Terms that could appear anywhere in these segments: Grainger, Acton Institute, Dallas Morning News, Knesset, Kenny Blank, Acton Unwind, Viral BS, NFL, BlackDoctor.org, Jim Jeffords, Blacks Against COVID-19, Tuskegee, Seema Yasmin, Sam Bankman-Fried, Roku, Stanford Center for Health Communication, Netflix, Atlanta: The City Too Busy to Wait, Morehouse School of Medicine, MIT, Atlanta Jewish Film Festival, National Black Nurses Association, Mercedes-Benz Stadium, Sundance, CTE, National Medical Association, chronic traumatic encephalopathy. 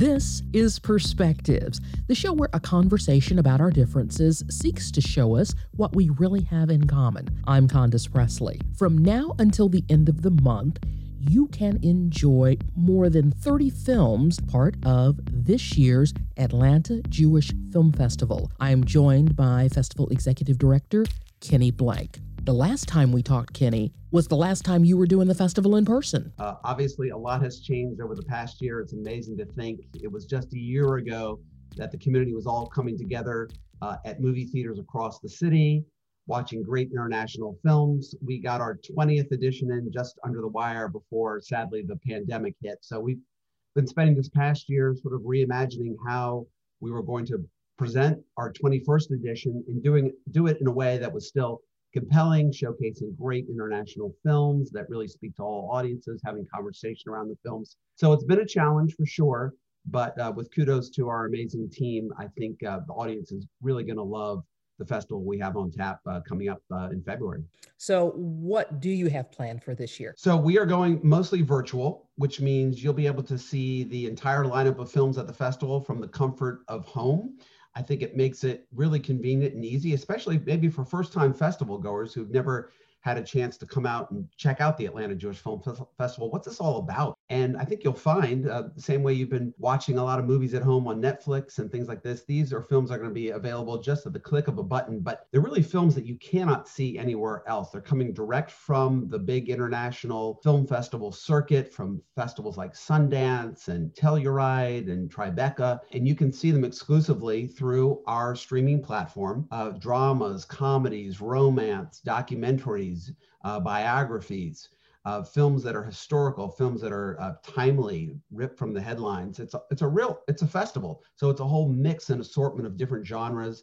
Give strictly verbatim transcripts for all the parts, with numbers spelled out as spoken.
This is Perspectives, the show where a conversation about our differences seeks to show us what we really have in common. I'm Condice Presley. From now until the end of the month, you can enjoy more than thirty films, part of this year's Atlanta Jewish Film Festival. I am joined by Festival Executive Director Kenny Blank. The last time we talked, Kenny, was the last time you were doing the festival in person. Uh, obviously, a lot has changed over the past year. It's amazing to think it was just a year ago that the community was all coming together uh, at movie theaters across the city, watching great international films. We got our twentieth edition in just under the wire before, sadly, the pandemic hit. So we've been spending this past year sort of reimagining how we were going to present our twenty-first edition and doing do it in a way that was still compelling, showcasing great international films that really speak to all audiences, having conversation around the films. So it's been a challenge for sure, but uh, with kudos to our amazing team, I think uh, the audience is really going to love the festival we have on tap uh, coming up uh, in February. So what do you have planned for this year? So we are going mostly virtual, which means you'll be able to see the entire lineup of films at the festival from the comfort of home. I think it makes it really convenient and easy, especially maybe for first-time festival goers who've never had a chance to come out and check out the Atlanta Jewish Film Festival. What's this all about? And I think you'll find, uh, the same way you've been watching a lot of movies at home on Netflix and things like this, these are films that are going to be available just at the click of a button, but they're really films that you cannot see anywhere else. They're coming direct from the big international film festival circuit, from festivals like Sundance and Telluride and Tribeca, and you can see them exclusively through our streaming platform. Uh, dramas, comedies, romance, documentaries, Uh, biographies, uh, films that are historical, films that are uh, timely, ripped from the headlines. It's a, it's a real, it's a festival. So it's a whole mix and assortment of different genres,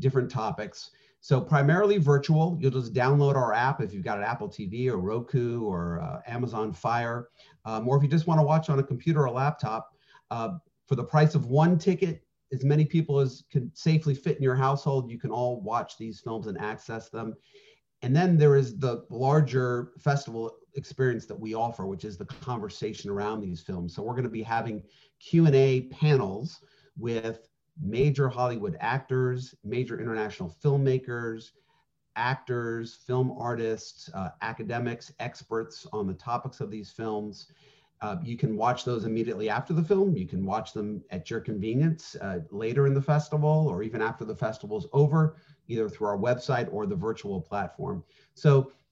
different topics. So primarily virtual. You'll just download our app if you've got an Apple T V or Roku or uh, Amazon Fire, um, or if you just want to watch on a computer or laptop, uh, for the price of one ticket, as many people as can safely fit in your household, you can all watch these films and access them. And then there is the larger festival experience that we offer, which is the conversation around these films. So we're going to be having Q and A panels with major Hollywood actors, major international filmmakers, actors, film artists, uh, academics, experts on the topics of these films. Uh, you can watch those immediately after the film. You can watch them at your convenience uh, later in the festival or even after the festival's over, either through our website or the virtual platform. So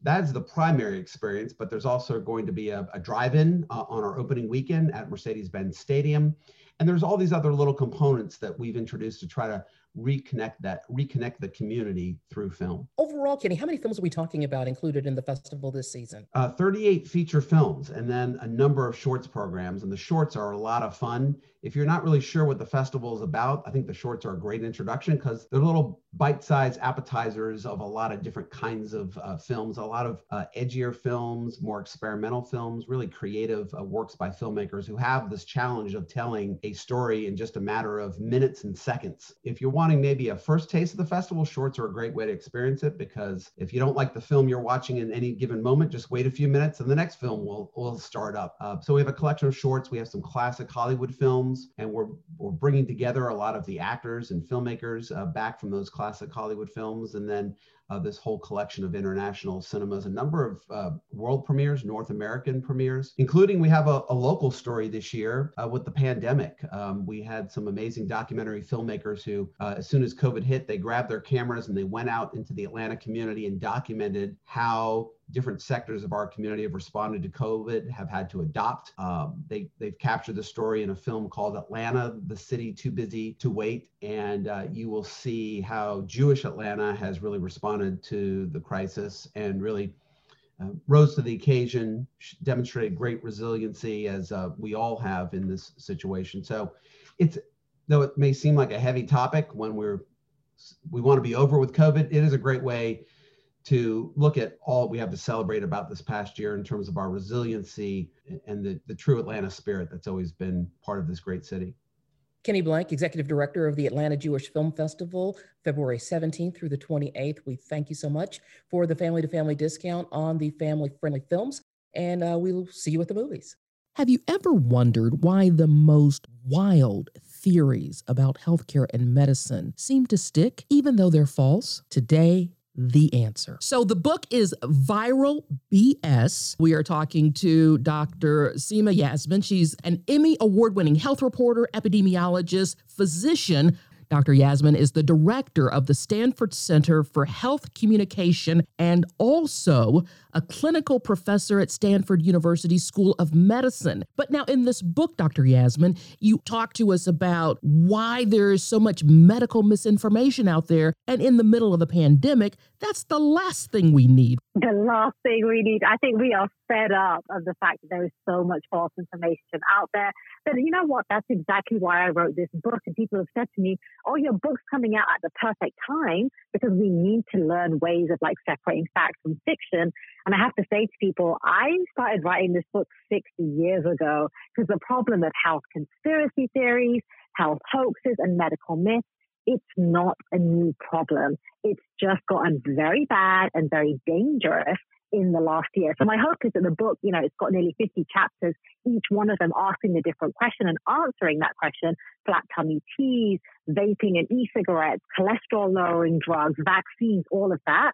that's the primary experience, but there's also going to be a, a drive-in uh, on our opening weekend at Mercedes-Benz Stadium. And there's all these other little components that we've introduced to try to reconnect that, reconnect the community through film. Overall, Kenny, how many films are we talking about included in the festival this season? Uh, thirty-eight feature films and then a number of shorts programs. And the shorts are a lot of fun. If you're not really sure what the festival is about, I think the shorts are a great introduction because they're little bite-sized appetizers of a lot of different kinds of uh, films, a lot of uh, edgier films, more experimental films, really creative uh, works by filmmakers who have this challenge of telling a story in just a matter of minutes and seconds. If you're wanting maybe a first taste of the festival, shorts are a great way to experience it, because if you don't like the film you're watching in any given moment, just wait a few minutes and the next film will, will start up. Uh, so we have a collection of shorts. We have some classic Hollywood films, and we're, we're bringing together a lot of the actors and filmmakers uh, back from those classic Hollywood films, and then Uh, this whole collection of international cinemas, a number of uh, world premieres, North American premieres, including we have a, a local story this year uh, with the pandemic. Um, we had some amazing documentary filmmakers who, uh, as soon as COVID hit, they grabbed their cameras and they went out into the Atlanta community and documented how different sectors of our community have responded to COVID, have had to adopt. Um, they, they've captured the story in a film called Atlanta: The City Too Busy to Wait. And uh, you will see how Jewish Atlanta has really responded to the crisis and really uh, rose to the occasion, demonstrated great resiliency as uh, we all have in this situation. So it's, though it may seem like a heavy topic when we're, we want to be over with COVID, it is a great way to look at all we have to celebrate about this past year in terms of our resiliency and the, the true Atlanta spirit that's always been part of this great city. Kenny Blank, Executive Director of the Atlanta Jewish Film Festival, February seventeenth through the twenty-eighth. We thank you so much for the family-to-family discount on the family-friendly films, and uh, we'll see you at the movies. Have you ever wondered why the most wild theories about healthcare and medicine seem to stick, even though they're false? Today, the answer. So the book is Viral B S. We are talking to Doctor Seema Yasmin. She's an Emmy award-winning health reporter, epidemiologist, physician. Doctor Yasmin is the director of the Stanford Center for Health Communication and also a clinical professor at Stanford University School of Medicine. But now in this book, Doctor Yasmin, you talk to us about why there is so much medical misinformation out there. And in the middle of a pandemic, that's the last thing we need. The last thing we need. I think we are fed up of the fact that there is so much false information out there. But you know what? That's exactly why I wrote this book. And people have said to me, oh, your book's coming out at the perfect time because we need to learn ways of like separating fact from fiction. And I have to say to people, I started writing this book sixty years ago because the problem of health conspiracy theories, health hoaxes, and medical myths, it's not a new problem. It's just gotten very bad and very dangerous in the last year. So my hope is that the book, you know, it's got nearly fifty chapters, each one of them asking a different question and answering that question. Flat tummy teas, vaping and e-cigarettes, cholesterol-lowering drugs, vaccines, all of that.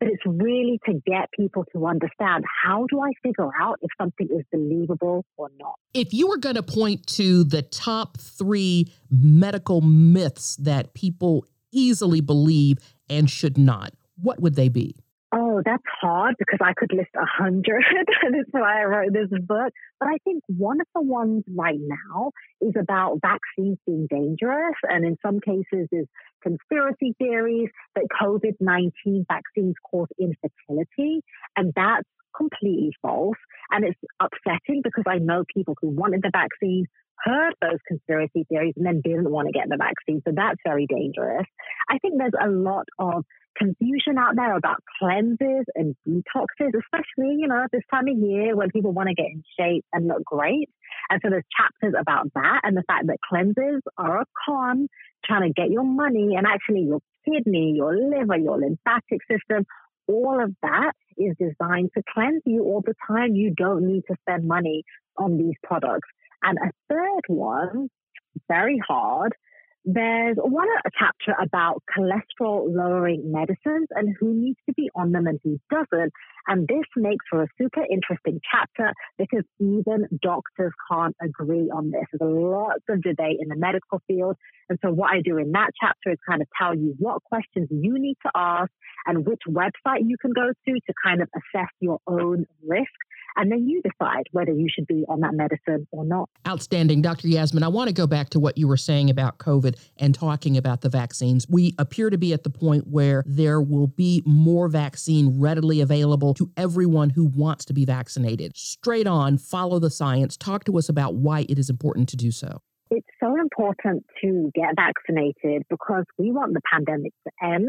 But it's really to get people to understand, how do I figure out if something is believable or not? If you were going to point to the top three medical myths that people easily believe and should not, what would they be? Oh, that's hard because I could list a hundred. That's why I wrote this book. But I think one of the ones right now is about vaccines being dangerous. And in some cases is conspiracy theories that covid nineteen vaccines cause infertility. And that's completely false. And it's upsetting because I know people who wanted the vaccine heard those conspiracy theories and then didn't want to get the vaccine. So that's very dangerous. I think there's a lot of confusion out there about cleanses and detoxes, especially, you know, this time of year when people want to get in shape and look great. And so there's chapters about that and the fact that cleanses are a con, trying to get your money, and actually your kidney, your liver, your lymphatic system, all of that is designed to cleanse you all the time. You don't need to spend money on these products. And a third one, very hard, there's one a chapter about cholesterol-lowering medicines and who needs to be on them and who doesn't. And this makes for a super interesting chapter because even doctors can't agree on this. There's lots of debate in the medical field. And so what I do in that chapter is kind of tell you what questions you need to ask and which website you can go to to kind of assess your own risk. And then you decide whether you should be on that medicine or not. Outstanding. Doctor Yasmin, I want to go back to what you were saying about COVID and talking about the vaccines. We appear to be at the point where there will be more vaccine readily available to everyone who wants to be vaccinated. Straight on, follow the science. Talk to us about why it is important to do so. It's so important to get vaccinated because we want the pandemic to end.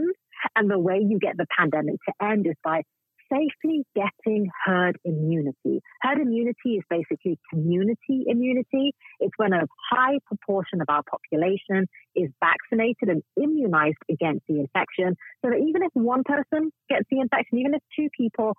And the way you get the pandemic to end is by safely getting herd immunity. Herd immunity is basically community immunity. It's when a high proportion of our population is vaccinated and immunized against the infection. So that even if one person gets the infection, even if two people,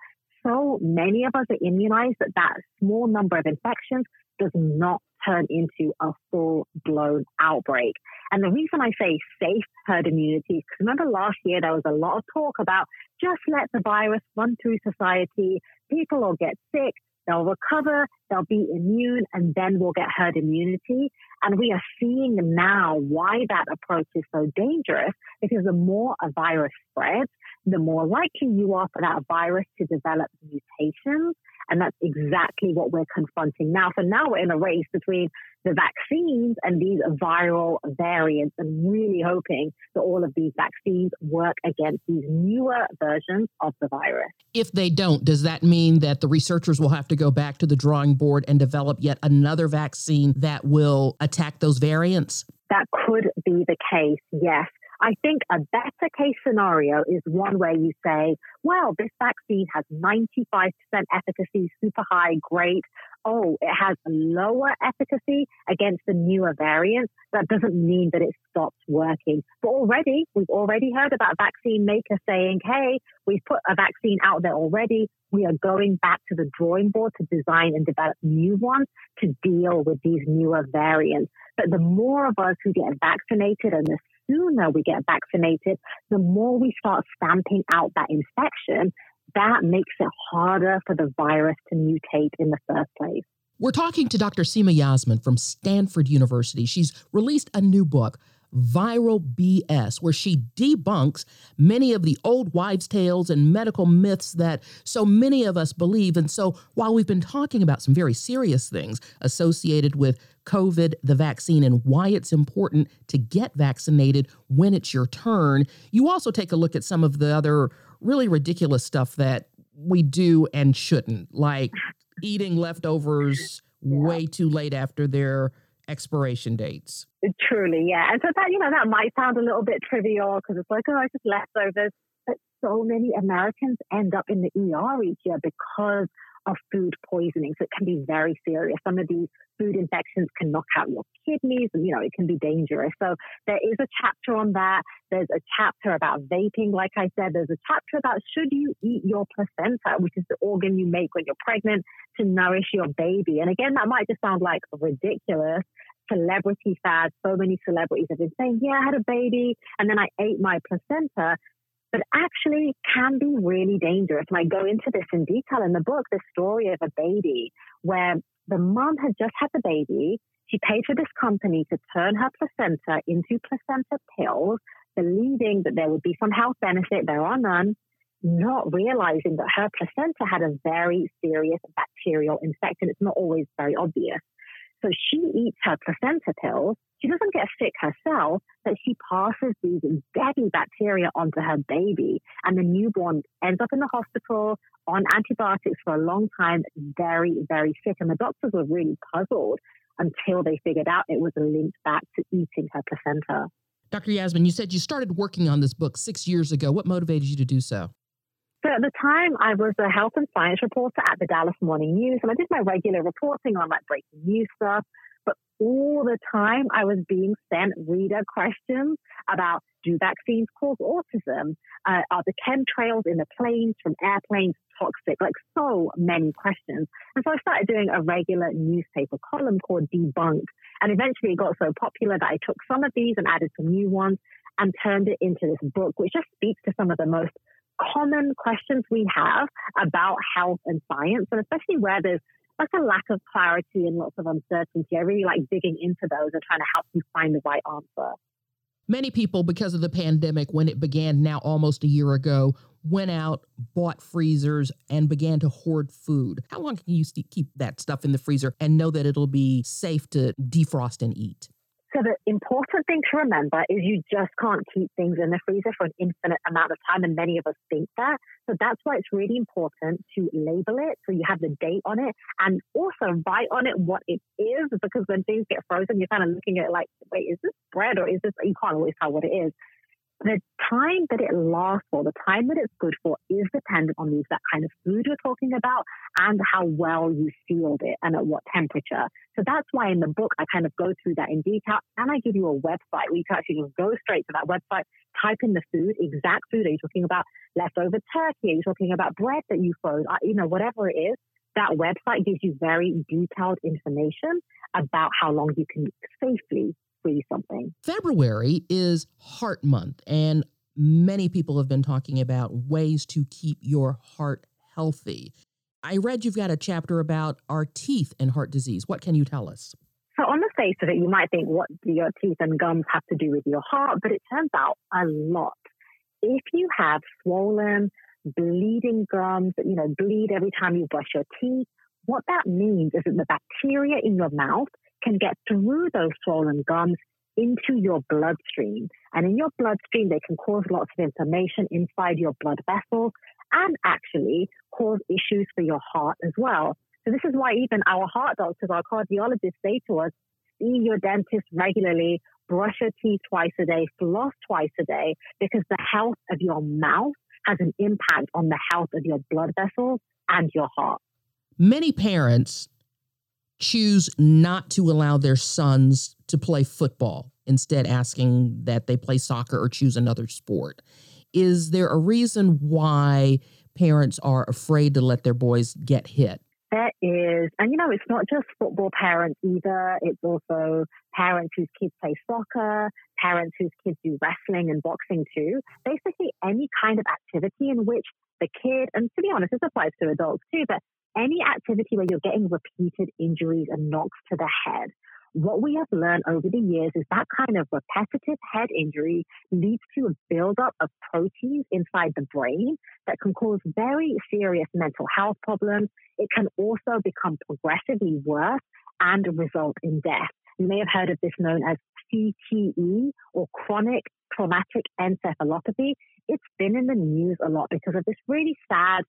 so many of us are immunized that that small number of infections does not turn into a full-blown outbreak. And the reason I say safe herd immunity is because remember last year there was a lot of talk about just let the virus run through society, people will get sick, they'll recover, they'll be immune, and then we'll get herd immunity. And we are seeing now why that approach is so dangerous, because the more a virus spreads, the more likely you are for that virus to develop mutations. And that's exactly what we're confronting now. So now we're in a race between the vaccines and these viral variants. I'm really hoping that all of these vaccines work against these newer versions of the virus. If they don't, does that mean that the researchers will have to go back to the drawing board and develop yet another vaccine that will attack those variants? That could be the case, yes. I think a better case scenario is one where you say, well, this vaccine has ninety-five percent efficacy, super high, great. Oh, it has lower efficacy against the newer variants. That doesn't mean that it stops working. But already, we've already heard about vaccine maker saying, hey, we've put a vaccine out there already. We are going back to the drawing board to design and develop new ones to deal with these newer variants. But the more of us who get vaccinated and the sooner we get vaccinated, the more we start stamping out that infection. That makes it harder for the virus to mutate in the first place. We're talking to Doctor Seema Yasmin from Stanford University. She's released a new book, Viral B S, where she debunks many of the old wives' tales and medical myths that so many of us believe. And so while we've been talking about some very serious things associated with COVID, the vaccine, and why it's important to get vaccinated when it's your turn, you also take a look at some of the other really ridiculous stuff that we do and shouldn't, like eating leftovers yeah. way too late after their expiration dates. Truly, yeah. And so that, you know, that might sound a little bit trivial because it's like, oh, it's just leftovers. But so many Americans end up in the E R each year because of food poisoning. So it can be very serious. Some of these food infections can knock out your kidneys and, you know, it can be dangerous. So there is a chapter on that. There's a chapter about vaping. Like I said, there's a chapter about should you eat your placenta, which is the organ you make when you're pregnant to nourish your baby. And again, that might just sound like ridiculous celebrity fad. So many celebrities have been saying, yeah, I had a baby and then I ate my placenta. But actually can be really dangerous. And I go into this in detail in the book, the story of a baby where the mom had just had the baby. She paid for this company to turn her placenta into placenta pills, believing that there would be some health benefit. There are none, not realizing that her placenta had a very serious bacterial infection. It's not always very obvious. So she eats her placenta pills. She doesn't get sick herself, but she passes these deadly bacteria onto her baby. And the newborn ends up in the hospital on antibiotics for a long time, very, very sick. And the doctors were really puzzled until they figured out it was linked back to eating her placenta. Doctor Yasmin, you said you started working on this book six years ago. What motivated you to do so? So at the time, I was a health and science reporter at the Dallas Morning News, and I did my regular reporting on like breaking news stuff. But all the time, I was being sent reader questions about, do vaccines cause autism? Uh, are the chemtrails in the planes from airplanes toxic? Like so many questions. And so I started doing a regular newspaper column called Debunked. And eventually it got so popular that I took some of these and added some new ones and turned it into this book, which just speaks to some of the most common questions we have about health and science, and especially where there's like a lack of clarity and lots of uncertainty. I really like digging into those and trying to help you find the right answer. Many people, because of the pandemic, when it began now almost a year ago, went out, bought freezers, and began to hoard food. How long can you keep that stuff in the freezer and know that it'll be safe to defrost and eat? So the important thing to remember is you just can't keep things in the freezer for an infinite amount of time, and many of us think that. So that's why it's really important to label it so you have the date on it and also write on it what it is, because when things get frozen, you're kind of looking at it like, wait, is this bread or is this, you can't always tell what it is. The time that it lasts for, the time that it's good for is dependent on the exact kind of food you're talking about and how well you sealed it and at what temperature. So that's why in the book, I kind of go through that in detail and I give you a website where you can actually just go straight to that website, type in the food, exact food. Are you talking about leftover turkey? Are you talking about bread that you froze? You know, whatever it is, that website gives you very detailed information about how long you can safely something. February is Heart Month, and many people have been talking about ways to keep your heart healthy. I read you've got a chapter about our teeth and heart disease. What can you tell us? So on the face of it, you might think, what do your teeth and gums have to do with your heart? But it turns out a lot. If you have swollen, bleeding gums that, you know, bleed every time you brush your teeth, what that means is that the bacteria in your mouth can get through those swollen gums into your bloodstream. And in your bloodstream, they can cause lots of inflammation inside your blood vessels and actually cause issues for your heart as well. So this is why even our heart doctors, our cardiologists say to us, see your dentist regularly brush your teeth twice a day, floss twice a day, because the health of your mouth has an impact on the health of your blood vessels and your heart. Many parents choose not to allow their sons to play football, instead asking that they play soccer or choose another sport. Is there a reason why parents are afraid to let their boys get hit? There is. And, you know, it's not just football parents either. It's also parents whose kids play soccer, parents whose kids do wrestling and boxing too. Basically, any kind of activity in which the kid, and to be honest, this applies to adults too, but any activity where you're getting repeated injuries and knocks to the head. What we have learned over the years is that kind of repetitive head injury leads to a buildup of proteins inside the brain that can cause very serious mental health problems. It can also become progressively worse and result in death. You may have heard of this known as C T E or chronic traumatic encephalopathy. It's been in the news a lot because of this really sad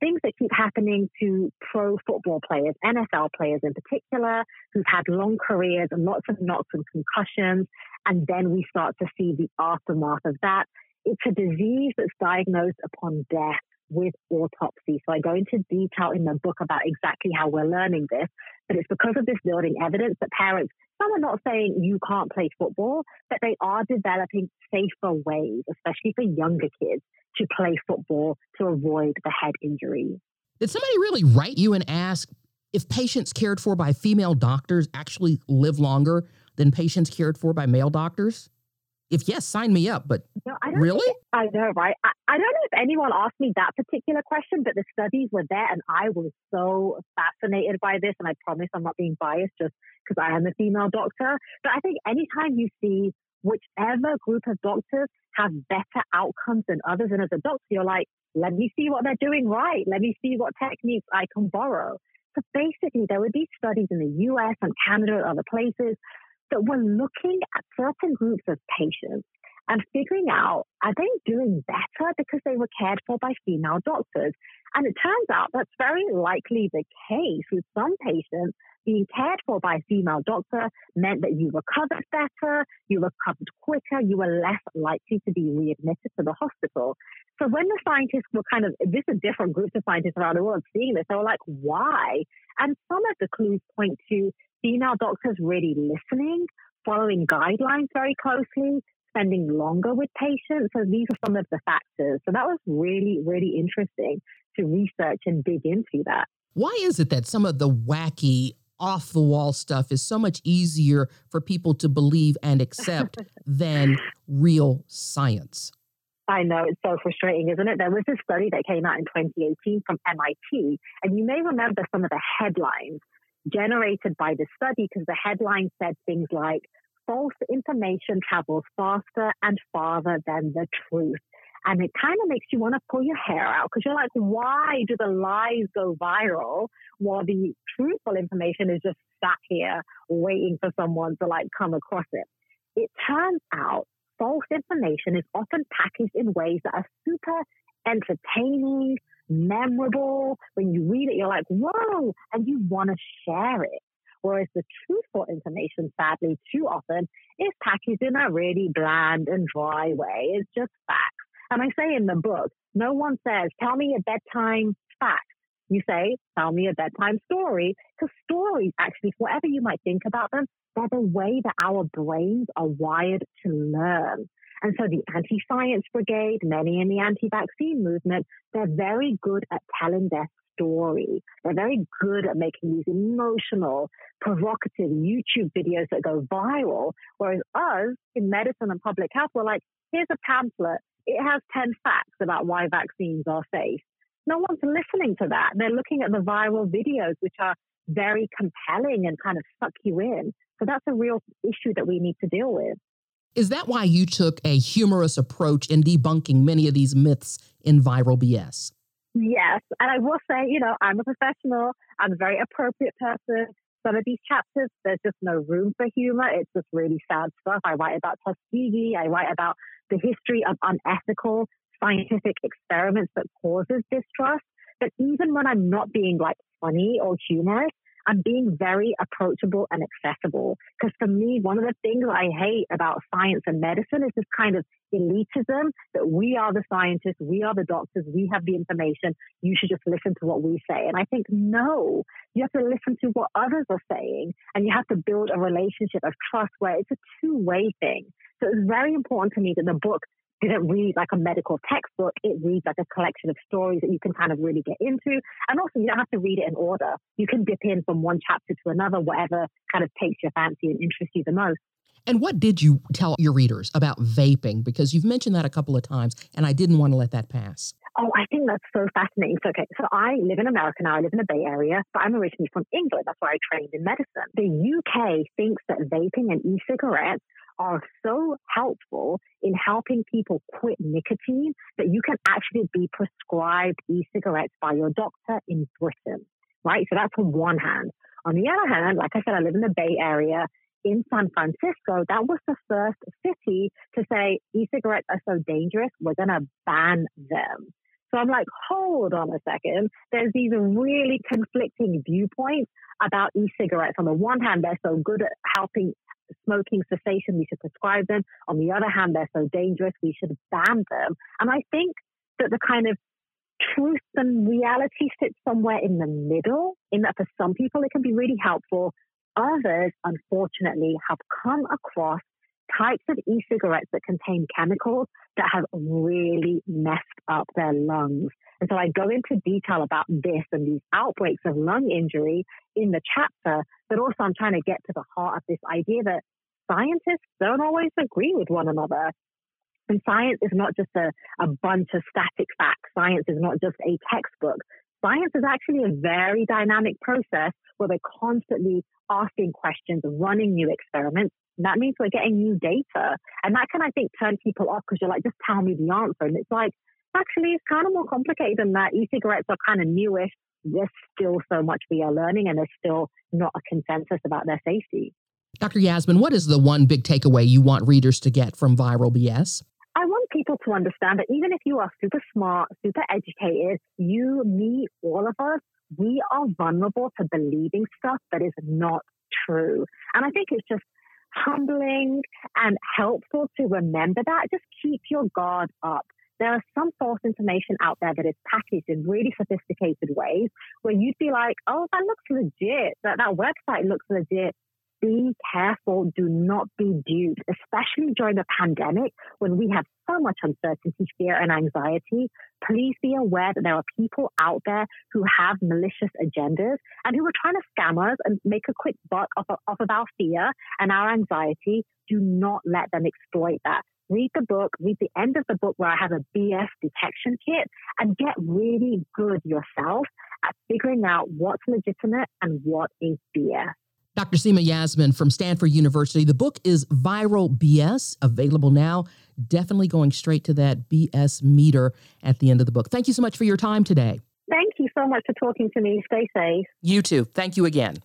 things that keep happening to pro football players, N F L players in particular, who've had long careers and lots of knocks and concussions. And then we start to see the aftermath of that. It's a disease that's diagnosed upon death with autopsy. So I go into detail in the book about exactly how we're learning this. But it's because of this building evidence that parents, some are not saying you can't play football, but they are developing safer ways, especially for younger kids, to play football to avoid the head injury. Did somebody really write you and ask if patients cared for by female doctors actually live longer than patients cared for by male doctors? If yes, sign me up, but no, I don't really? Think, I know, right? I, I don't know if anyone asked me that particular question, but the studies were there and I was so fascinated by this. And I promise I'm not being biased just because I am a female doctor. But I think anytime you see whichever group of doctors have better outcomes than others, and as a doctor, you're like, let me see what they're doing right. Let me see what techniques I can borrow. So basically, there would be studies in the U S and Canada and other places that were looking at certain groups of patients and figuring out, are they doing better because they were cared for by female doctors? And it turns out that's very likely the case with some patients. Being cared for by a female doctor meant that you recovered better, you recovered quicker, you were less likely to be readmitted to the hospital. So when the scientists were kind of, this is different groups of scientists around the world seeing this, they were like, why? And some of the clues point to female doctors really listening, following guidelines very closely, spending longer with patients. So these are some of the factors. So that was really, really interesting to research and dig into that. Why is it that some of the wacky off-the-wall stuff is so much easier for people to believe and accept than real science? I know, it's so frustrating, isn't it? There was a study that came out in twenty eighteen from M I T, and you may remember some of the headlines generated by the study because the headline said things like, false information travels faster and farther than the truth. And it kind of makes you want to pull your hair out because you're like, why do the lies go viral while the truthful information is just sat here waiting for someone to like come across it? It turns out false information is often packaged in ways that are super entertaining, memorable. When you read it, you're like, whoa, and you want to share it. Whereas the truthful information, sadly, too often is packaged in a really bland and dry way. It's just facts. And I say in the book, no one says, tell me a bedtime fact. You say, tell me a bedtime story. Because stories, actually, whatever you might think about them, they're the way that our brains are wired to learn. And so the anti-science brigade, many in the anti-vaccine movement, they're very good at telling their story. They're very good at making these emotional, provocative YouTube videos that go viral. Whereas us, in medicine and public health, we're like, here's a pamphlet. It has ten facts about why vaccines are safe. No one's listening to that. They're looking at the viral videos, which are very compelling and kind of suck you in. So that's a real issue that we need to deal with. Is that why you took a humorous approach in debunking many of these myths in Viral B S? Yes. And I will say, you know, I'm a professional. I'm a very appropriate person. Some of these chapters, there's just no room for humor. It's just really sad stuff. I write about Tuskegee. I write about the history of unethical scientific experiments that causes distrust. But even when I'm not being like funny or humorous, I'm being very approachable and accessible. Because for me, one of the things I hate about science and medicine is this kind of elitism that we are the scientists, we are the doctors, we have the information, you should just listen to what we say. And I think, no, you have to listen to what others are saying, and you have to build a relationship of trust where it's a two-way thing. So it's very important to me that the book didn't read like a medical textbook. It reads like a collection of stories that you can kind of really get into. And also, you don't have to read it in order. You can dip in from one chapter to another, whatever kind of takes your fancy and interests you the most. And what did you tell your readers about vaping? Because you've mentioned that a couple of times, and I didn't want to let that pass. Oh, I think that's so fascinating. So, okay, so I live in America now. I live in the Bay Area, but I'm originally from England. That's where I trained in medicine. The U K thinks that vaping and e-cigarettes are so helpful in helping people quit nicotine that you can actually be prescribed e-cigarettes by your doctor in Britain, right? So that's on one hand. On the other hand, like I said, I live in the Bay Area. In San Francisco, that was the first city to say e-cigarettes are so dangerous, we're going to ban them. So I'm like, hold on a second. There's these really conflicting viewpoints about e-cigarettes. On the one hand, they're so good at helping smoking cessation, we should prescribe them. On the other hand, they're so dangerous, we should ban them. And I think that the kind of truth and reality sits somewhere in the middle, in that for some people it can be really helpful. Others, unfortunately, have come across types of e-cigarettes that contain chemicals that have really messed up their lungs. And so I go into detail about this and these outbreaks of lung injury in the chapter, but also I'm trying to get to the heart of this idea that scientists don't always agree with one another. And science is not just a, a bunch of static facts. Science is not just a textbook. Science is actually a very dynamic process where we're constantly asking questions, running new experiments. And that means we're getting new data. And that can, I think, turn people off because you're like, just tell me the answer. And it's like, actually, it's kind of more complicated than that. E-cigarettes are kind of newish. There's still so much we are learning, and there's still not a consensus about their safety. Doctor Yasmin, what is the one big takeaway you want readers to get from Viral B S? I want people to understand that even if you are super smart, super educated, you, me, all of us, we are vulnerable to believing stuff that is not true. And I think it's just humbling and helpful to remember that. Just keep your guard up. There are some false information out there that is packaged in really sophisticated ways where you'd be like, oh, that looks legit. That, that website looks legit. Be careful. Do not be duped, especially during the pandemic when we have so much uncertainty, fear, and anxiety. Please be aware that there are people out there who have malicious agendas and who are trying to scam us and make a quick buck off of, off of our fear and our anxiety. Do not let them exploit that. Read the book, read the end of the book where I have a B S detection kit, and get really good yourself at figuring out what's legitimate and what is B S. Doctor Seema Yasmin from Stanford University. The book is Viral B S, available now. Definitely going straight to that B S meter at the end of the book. Thank you so much for your time today. Thank you so much for talking to me. Stay safe. You too. Thank you again.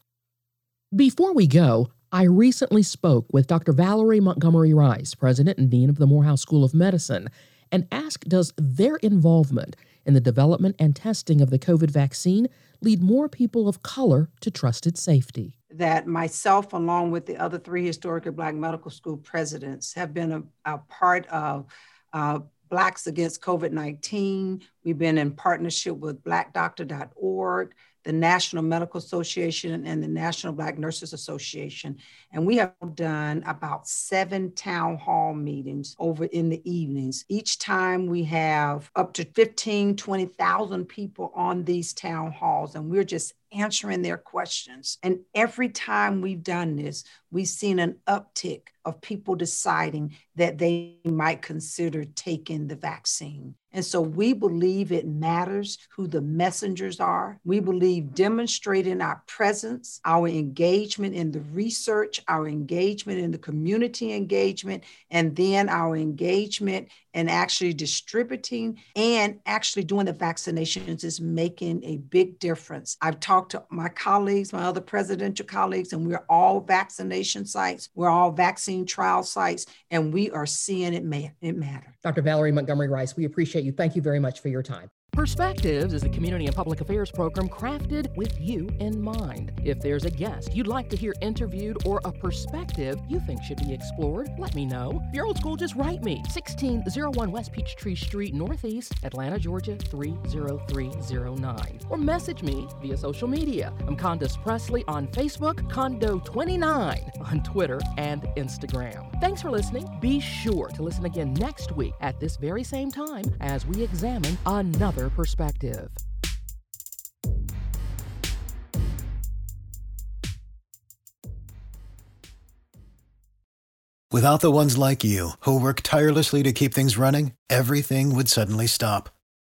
Before we go, I recently spoke with Doctor Valerie Montgomery Rice, president and dean of the Morehouse School of Medicine, and asked, does their involvement in the development and testing of the COVID vaccine lead more people of color to trust its safety? That myself, along with the other three historically Black medical school presidents, have been a, a part of uh, Blacks Against COVID nineteen. We've been in partnership with Black Doctor dot org, the National Medical Association, and the National Black Nurses Association. And we have done about seven town hall meetings over in the evenings. Each time we have up to fifteen, twenty thousand people on these town halls, and we're just answering their questions. And every time we've done this, we've seen an uptick of people deciding that they might consider taking the vaccine. And so we believe it matters who the messengers are. We believe demonstrating our presence, our engagement in the research, our engagement in the community engagement, and then our engagement in actually distributing and actually doing the vaccinations is making a big difference. I've talked to my colleagues, my other presidential colleagues, and we're all vaccination sites. We're all vaccine trial sites, and we are seeing it, ma- it matter. Doctor Valerie Montgomery Rice, we appreciate you. Thank you very much for your time. Perspectives is a community and public affairs program crafted with you in mind. If there's a guest you'd like to hear interviewed or a perspective you think should be explored, let me know. If you're old school, just write me. sixteen oh one West Peachtree Street, Northeast, Atlanta, Georgia, three oh three oh nine. Or message me via social media. I'm Condice Presley on Facebook, Condo twenty-nine on Twitter and Instagram. Thanks for listening. Be sure to listen again next week at this very same time as we examine another perspective. Without the ones like you, who work tirelessly to keep things running, everything would suddenly stop.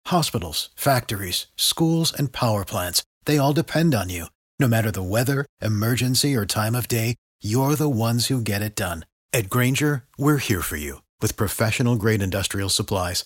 Hospitals, factories, schools, and power plants, they all depend on you. No matter the weather, emergency, or time of day, you're the ones who get it done. At Grainger, we're here for you with professional-grade industrial supplies.